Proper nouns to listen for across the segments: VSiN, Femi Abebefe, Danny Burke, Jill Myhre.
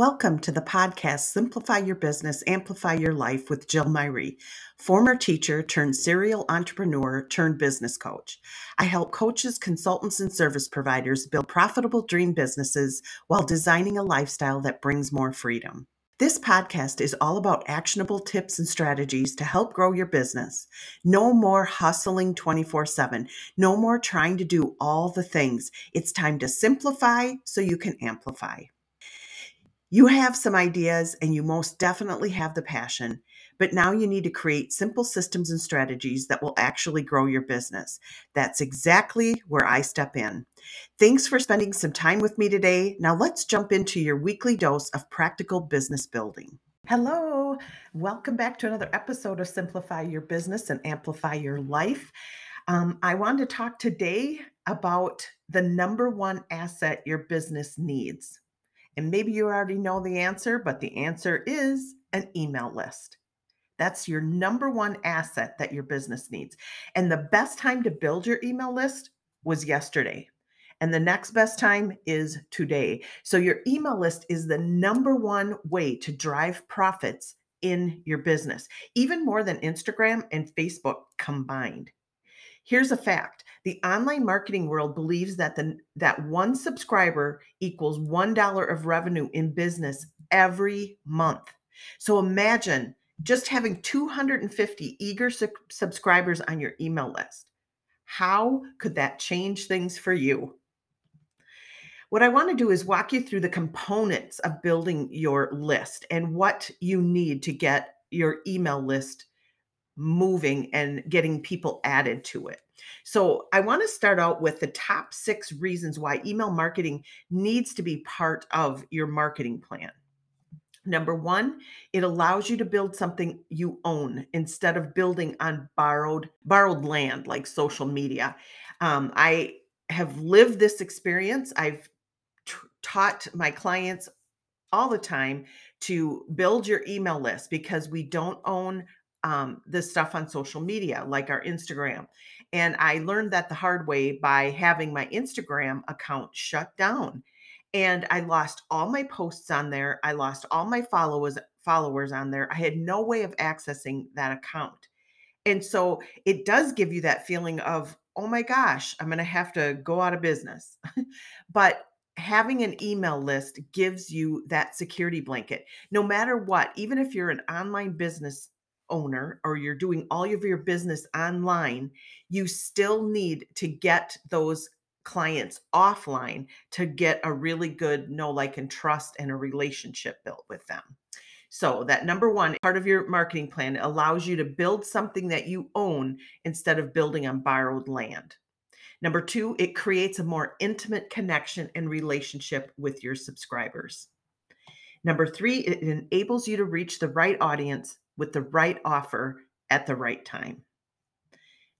Welcome to the podcast, Simplify Your Business, Amplify Your Life with Jill Myhre, former teacher turned serial entrepreneur turned business coach. I help coaches, consultants, and service providers build profitable dream businesses while designing a lifestyle that brings more freedom. This podcast is all about actionable tips and strategies to help grow your business. No more hustling 24/7. No more trying to do all the things. It's time to simplify so you can amplify. You have some ideas and you most definitely have the passion, but now you need to create simple systems and strategies that will actually grow your business. That's exactly where I step in. Thanks for spending some time with me today. Now let's jump into your weekly dose of practical business building. Hello, welcome back to another episode of Simplify Your Business and Amplify Your Life. I wanted to talk today about the number one asset your business needs. And maybe you already know the answer, but the answer is an email list. That's your number one asset that your business needs. And the best time to build your email list was yesterday. And the next best time is today. So your email list is the number one way to drive profits in your business, even more than Instagram and Facebook combined. Here's a fact. The online marketing world believes that that one subscriber equals $1 of revenue in business every month. So imagine just having 250 eager subscribers on your email list. How could that change things for you? What I want to do is walk you through the components of building your list and what you need to get your email list moving and getting people added to it. So I want to start out with the top 6 reasons why email marketing needs to be part of your marketing plan. Number 1, it allows you to build something you own instead of building on borrowed land like social media. I have lived this experience. I've taught my clients all the time to build your email list because we don't own the stuff on social media, like our Instagram. And I learned that the hard way by having my Instagram account shut down. And I lost all my posts on there. I lost all my followers on there. I had no way of accessing that account. And so it does give you that feeling of, oh my gosh, I'm going to have to go out of business. But having an email list gives you that security blanket. No matter what, even if you're an online business owner or you're doing all of your business online, you still need to get those clients offline to get a really good know, like, and trust and a relationship built with them. So that number one part of your marketing plan allows you to build something that you own instead of building on borrowed land. Number 2, it creates a more intimate connection and relationship with your subscribers. Number 3, it enables you to reach the right audience with the right offer at the right time.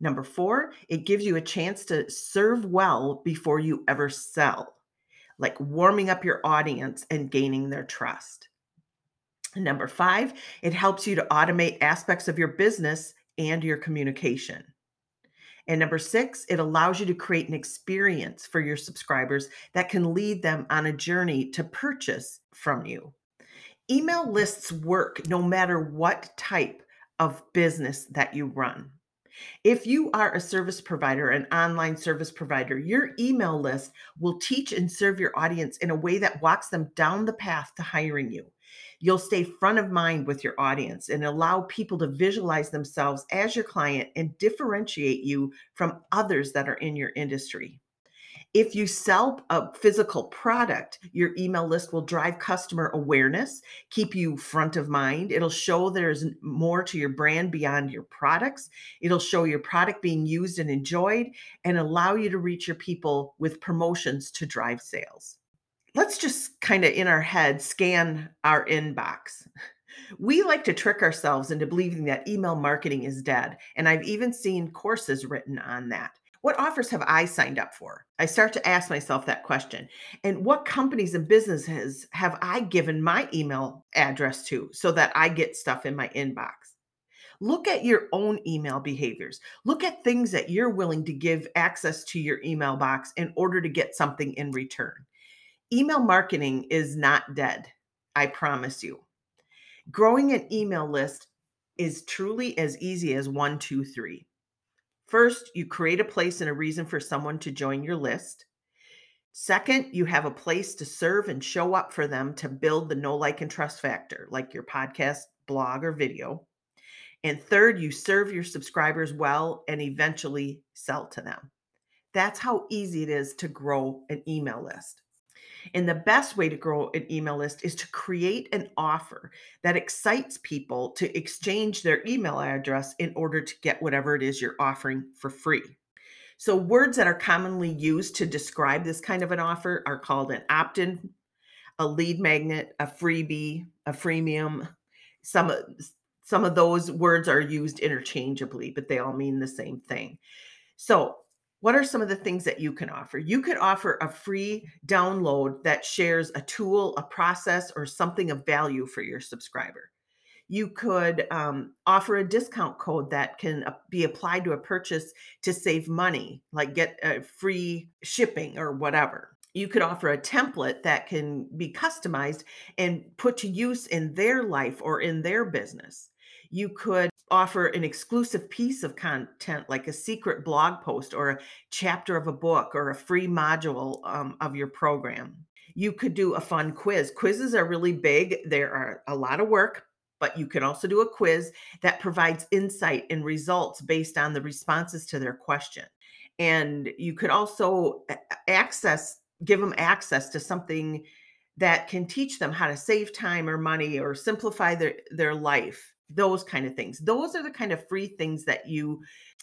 Number 4, it gives you a chance to serve well before you ever sell, like warming up your audience and gaining their trust. Number 5, it helps you to automate aspects of your business and your communication. And number 6, it allows you to create an experience for your subscribers that can lead them on a journey to purchase from you. Email lists work no matter what type of business that you run. If you are a service provider, an online service provider, your email list will teach and serve your audience in a way that walks them down the path to hiring you. You'll stay front of mind with your audience and allow people to visualize themselves as your client and differentiate you from others that are in your industry. If you sell a physical product, your email list will drive customer awareness, keep you front of mind. It'll show there's more to your brand beyond your products. It'll show your product being used and enjoyed and allow you to reach your people with promotions to drive sales. Let's just kind of in our head scan our inbox. We like to trick ourselves into believing that email marketing is dead. And I've even seen courses written on that. What offers have I signed up for? I start to ask myself that question. And what companies and businesses have I given my email address to so that I get stuff in my inbox? Look at your own email behaviors. Look at things that you're willing to give access to your email box in order to get something in return. Email marketing is not dead. I promise you. Growing an email list is truly as easy as 1, 2, 3. First, you create a place and a reason for someone to join your list. Second, you have a place to serve and show up for them to build the know, like, and trust factor, like your podcast, blog, or video. And third, you serve your subscribers well and eventually sell to them. That's how easy it is to grow an email list. And the best way to grow an email list is to create an offer that excites people to exchange their email address in order to get whatever it is you're offering for free. So words that are commonly used to describe this kind of an offer are called an opt-in, a lead magnet, a freebie, a freemium. Some of those words are used interchangeably, but they all mean the same thing. So what are some of the things that you can offer? You could offer a free download that shares a tool, a process, or something of value for your subscriber. You could offer a discount code that can be applied to a purchase to save money, like get free shipping or whatever. You could offer a template that can be customized and put to use in their life or in their business. You could offer an exclusive piece of content, like a secret blog post or a chapter of a book or a free module of your program. You could do a fun quiz. Quizzes are really big. They are a lot of work. But you can also do a quiz that provides insight and results based on the responses to their question. And you could also give them access to something that can teach them how to save time or money or simplify their life, those kind of things. Those are the kind of free things that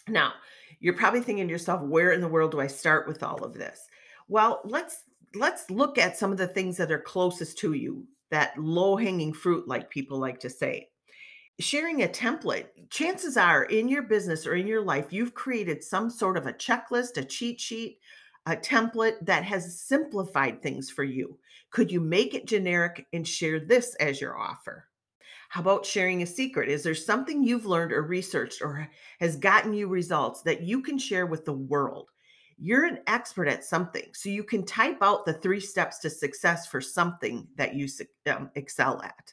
now you're probably thinking to yourself, where in the world do I start with all of this? Well, let's look at some of the things that are closest to you. That low-hanging fruit, like people like to say. Sharing a template, chances are in your business or in your life, you've created some sort of a checklist, a cheat sheet, a template that has simplified things for you. Could you make it generic and share this as your offer? How about sharing a secret? Is there something you've learned or researched or has gotten you results that you can share with the world? You're an expert at something, so you can type out the 3 steps to success for something that you excel at.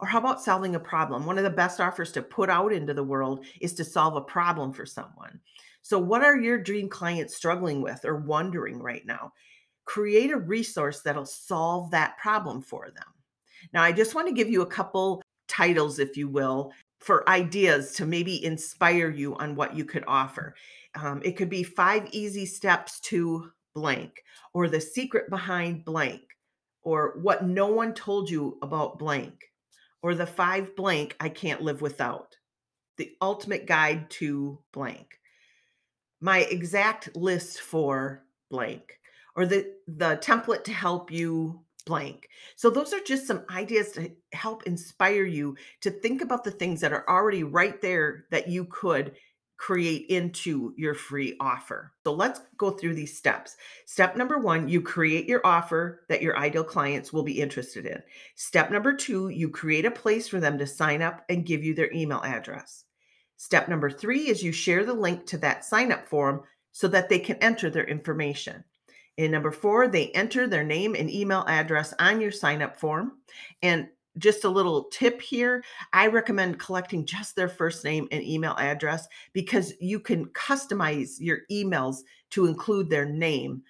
Or how about solving a problem? One of the best offers to put out into the world is to solve a problem for someone. So what are your dream clients struggling with or wondering right now? Create a resource that'll solve that problem for them. Now, I just want to give you a couple titles, if you will, for ideas to maybe inspire you on what you could offer. It could be 5 easy steps to blank, or the secret behind blank, or what no one told you about blank, or the 5 blank I can't live without, the ultimate guide to blank, my exact list for blank, or the template to help you blank. So those are just some ideas to help inspire you to think about the things that are already right there that you could create into your free offer. So let's go through these steps. Step number 1, you create your offer that your ideal clients will be interested in. Step number 2, you create a place for them to sign up and give you their email address. Step number 3 is you share the link to that sign-up form so that they can enter their information. And number 4, they enter their name and email address on your sign-up form. And just a little tip here, I recommend collecting just their first name and email address because you can customize your emails to include their name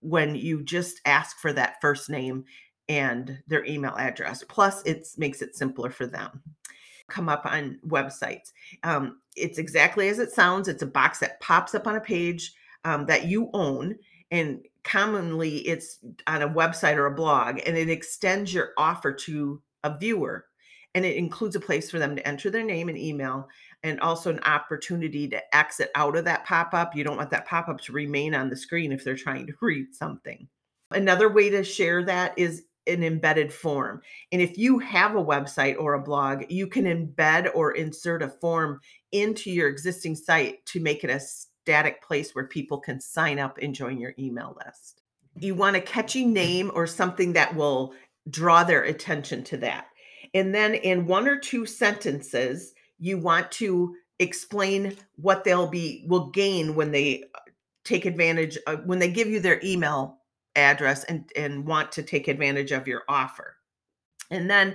when you just ask for that first name and their email address. Plus, it makes it simpler for them. Come up on websites. It's exactly as it sounds. It's a box that pops up on a page that you own, and commonly it's on a website or a blog, and it extends your offer to a viewer, and it includes a place for them to enter their name and email, and also an opportunity to exit out of that pop-up. You don't want that pop-up to remain on the screen if they're trying to read something. Another way to share that is an embedded form. And if you have a website or a blog, you can embed or insert a form into your existing site to make it a static place where people can sign up and join your email list. You want a catchy name or something that will draw their attention to that. And then in 1 or 2 sentences, you want to explain what will gain when they take advantage of, when they give you their email address and want to take advantage of your offer. And then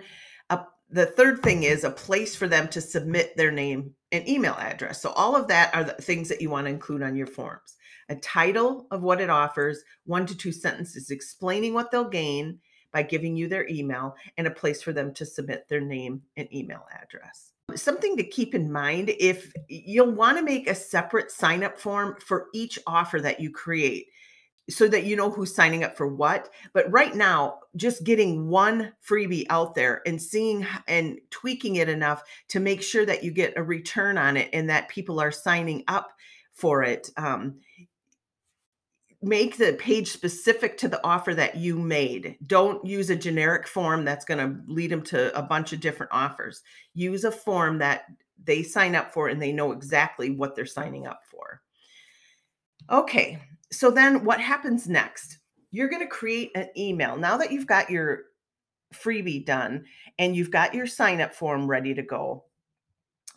the third thing is a place for them to submit their name and email address. So all of that are the things that you want to include on your forms. A title of what it offers, 1 to 2 sentences explaining what they'll gain by giving you their email, and a place for them to submit their name and email address. Something to keep in mind, if you'll want to make a separate sign-up form for each offer that you create, so that you know who's signing up for what. But right now, just getting one freebie out there and seeing and tweaking it enough to make sure that you get a return on it and that people are signing up for it. Make the page specific to the offer that you made. Don't use a generic form that's going to lead them to a bunch of different offers. Use a form that they sign up for and they know exactly what they're signing up for. Okay. So then what happens next? You're going to create an email. Now that you've got your freebie done and you've got your sign-up form ready to go,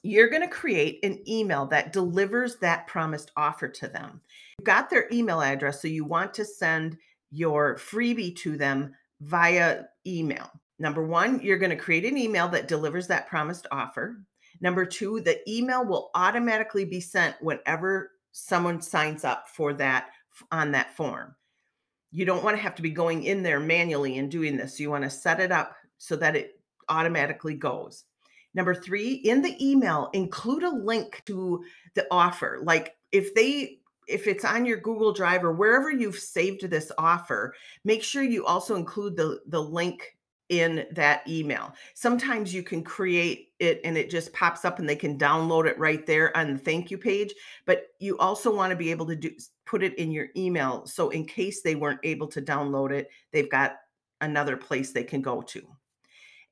you're going to create an email that delivers that promised offer to them. You've got their email address, so you want to send your freebie to them via email. Number one, you're going to create an email that delivers that promised offer. Number two, the email will automatically be sent whenever someone signs up for that on that form. You don't want to have to be going in there manually and doing this. You want to set it up so that it automatically goes. Number three, in the email, include a link to the offer. Like if it's on your Google Drive or wherever you've saved this offer, make sure you also include the link in that email. Sometimes you can create it and it just pops up and they can download it right there on the thank you page, but you also want to be able to put it in your email. So in case they weren't able to download it, they've got another place they can go to.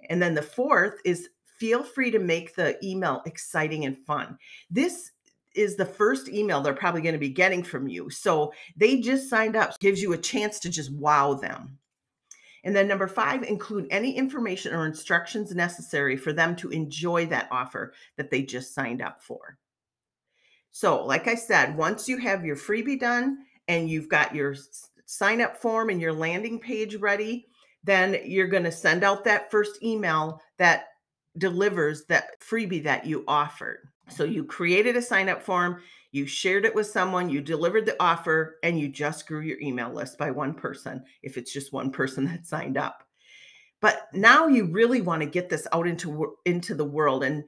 And then the fourth is feel free to make the email exciting and fun. This is the first email they're probably going to be getting from you. So they just signed up, gives you a chance to just wow them. And then number five, include any information or instructions necessary for them to enjoy that offer that they just signed up for. So like I said, once you have your freebie done and you've got your sign up form and your landing page ready, then you're going to send out that first email that delivers that freebie that you offered. So you created a sign up form, you shared it with someone, you delivered the offer, and you just grew your email list by one person, if it's just one person that signed up. But now you really want to get this out into the world. And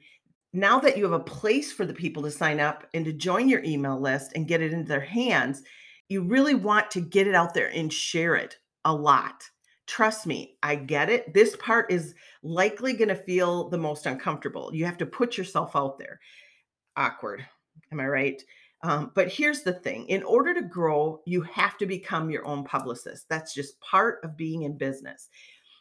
now that you have a place for the people to sign up and to join your email list and get it into their hands, you really want to get it out there and share it a lot. Trust me, I get it. This part is likely going to feel the most uncomfortable. You have to put yourself out there. Awkward. Am I right? But here's the thing. In order to grow, you have to become your own publicist. That's just part of being in business.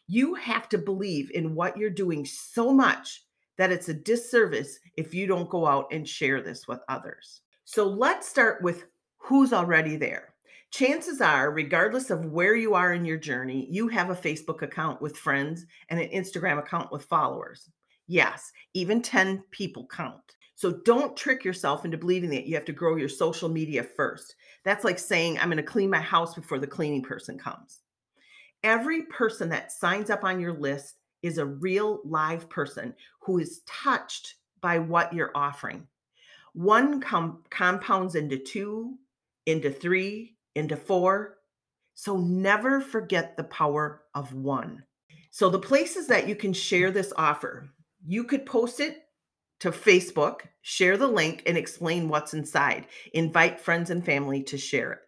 You have to believe in what you're doing so much that it's a disservice if you don't go out and share this with others. So let's start with who's already there. Chances are, regardless of where you are in your journey, you have a Facebook account with friends and an Instagram account with followers. Yes, even 10 people count. So don't trick yourself into believing that you have to grow your social media first. That's like saying, I'm going to clean my house before the cleaning person comes. Every person that signs up on your list is a real live person who is touched by what you're offering. One compounds into 2, into 3, into 4. So never forget the power of one. So the places that you can share this offer, you could post it to Facebook, share the link and explain what's inside. Invite friends and family to share it.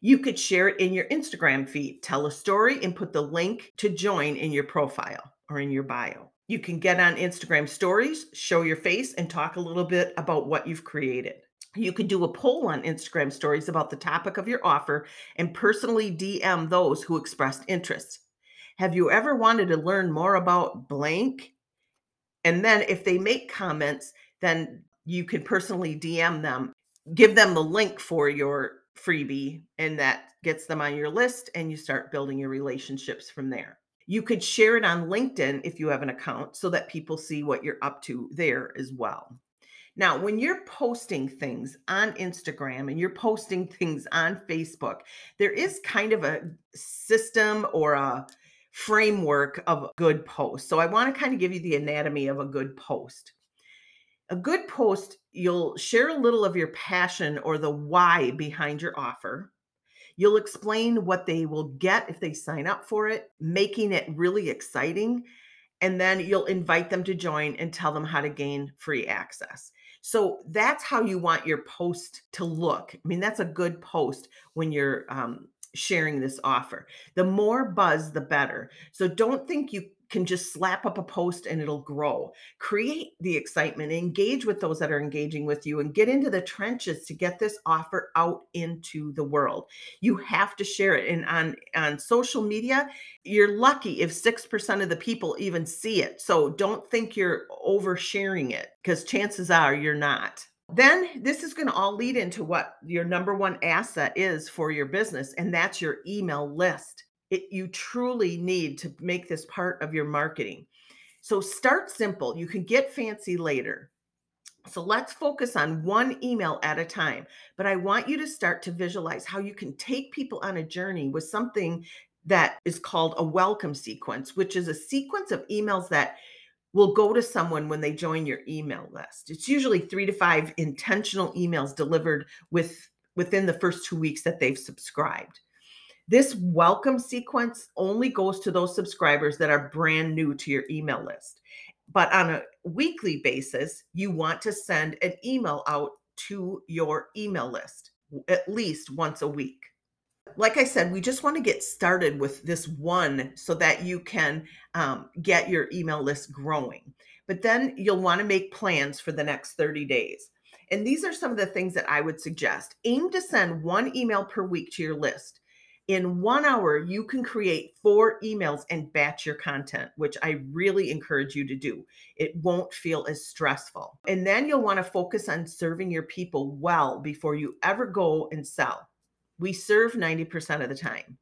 You could share it in your Instagram feed, tell a story and put the link to join in your profile or in your bio. You can get on Instagram stories, show your face and talk a little bit about what you've created. You could do a poll on Instagram stories about the topic of your offer and personally DM those who expressed interest. Have you ever wanted to learn more about blank? And then if they make comments, then you can personally DM them, give them the link for your freebie, and that gets them on your list and you start building your relationships from there. You could share it on LinkedIn if you have an account so that people see what you're up to there as well. Now, when you're posting things on Instagram and you're posting things on Facebook, there is kind of a system or a framework of a good post. So I want to kind of give you the anatomy of a good post. A good post, you'll share a little of your passion or the why behind your offer. You'll explain what they will get if they sign up for it, making it really exciting. And then you'll invite them to join and tell them how to gain free access. So that's how you want your post to look. I mean, that's a good post when you're sharing this offer. The more buzz, the better. So don't think you can just slap up a post and it'll grow. Create the excitement, engage with those that are engaging with you, and get into the trenches to get this offer out into the world. You have to share it. And on social media, you're lucky if 6% of the people even see it. So don't think you're oversharing it, because chances are you're not. Then this is going to all lead into what your number one asset is for your business, and that's your email list. You truly need to make this part of your marketing. So start simple. You can get fancy later. So let's focus on one email at a time. But I want you to start to visualize how you can take people on a journey with something that is called a welcome sequence, which is a sequence of emails that will go to someone when they join your email list. It's usually 3 to 5 intentional emails delivered within the first 2 weeks that they've subscribed. This welcome sequence only goes to those subscribers that are brand new to your email list. But on a weekly basis, you want to send an email out to your email list at least once a week. Like I said, we just want to get started with this one so that you can get your email list growing. But then you'll want to make plans for the next 30 days. And these are some of the things that I would suggest. Aim to send one email per week to your list. In 1 hour, you can create 4 emails and batch your content, which I really encourage you to do. It won't feel as stressful. And then you'll want to focus on serving your people well before you ever go and sell. We serve 90% of the time.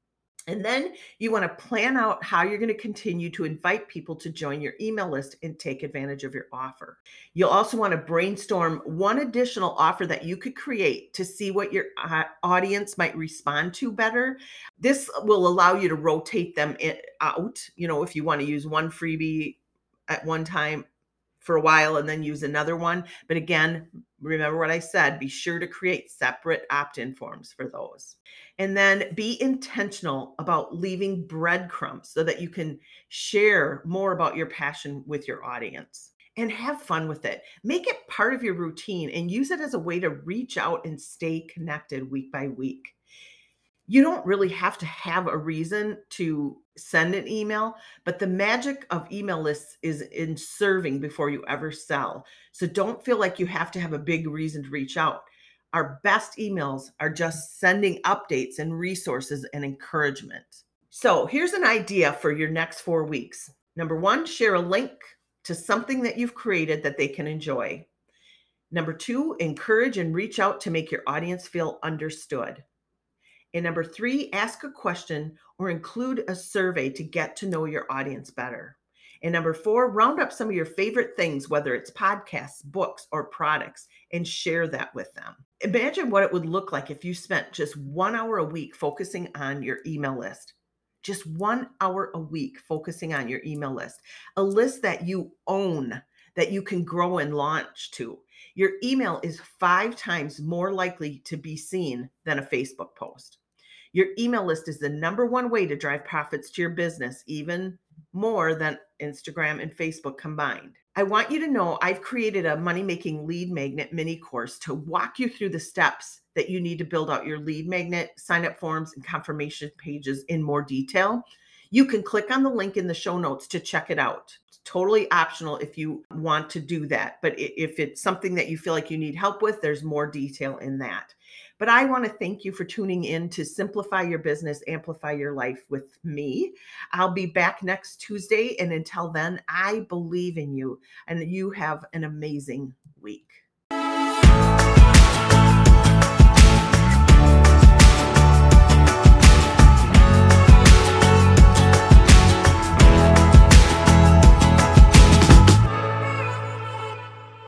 And then you want to plan out how you're going to continue to invite people to join your email list and take advantage of your offer. You'll also want to brainstorm one additional offer that you could create to see what your audience might respond to better. This will allow you to rotate them out. You know, if you want to use one freebie at one time for a while and then use another one. But again, remember what I said, be sure to create separate opt-in forms for those. And then be intentional about leaving breadcrumbs so that you can share more about your passion with your audience. And have fun with it. Make it part of your routine and use it as a way to reach out and stay connected week by week. You don't really have to have a reason to send an email, but the magic of email lists is in serving before you ever sell. So don't feel like you have to have a big reason to reach out. Our best emails are just sending updates and resources and encouragement. So here's an idea for your next 4 weeks. Number one, share a link to something that you've created that they can enjoy. Number two, encourage and reach out to make your audience feel understood. And number 3, ask a question or include a survey to get to know your audience better. And number 4, round up some of your favorite things, whether it's podcasts, books, or products, and share that with them. Imagine what it would look like if you spent just 1 hour a week focusing on your email list. Just 1 hour a week focusing on your email list, a list that you own, that you can grow and launch to. Your email is 5 times more likely to be seen than a Facebook post. Your email list is the number one way to drive profits to your business, even more than Instagram and Facebook combined. I want you to know I've created a money-making lead magnet mini course to walk you through the steps that you need to build out your lead magnet, sign-up forms, and confirmation pages in more detail. You can click on the link in the show notes to check it out. It's totally optional if you want to do that. But if it's something that you feel like you need help with, there's more detail in that. But I want to thank you for tuning in to Simplify Your Business, Amplify Your Life with me. I'll be back next Tuesday. And until then, I believe in you and you have an amazing week.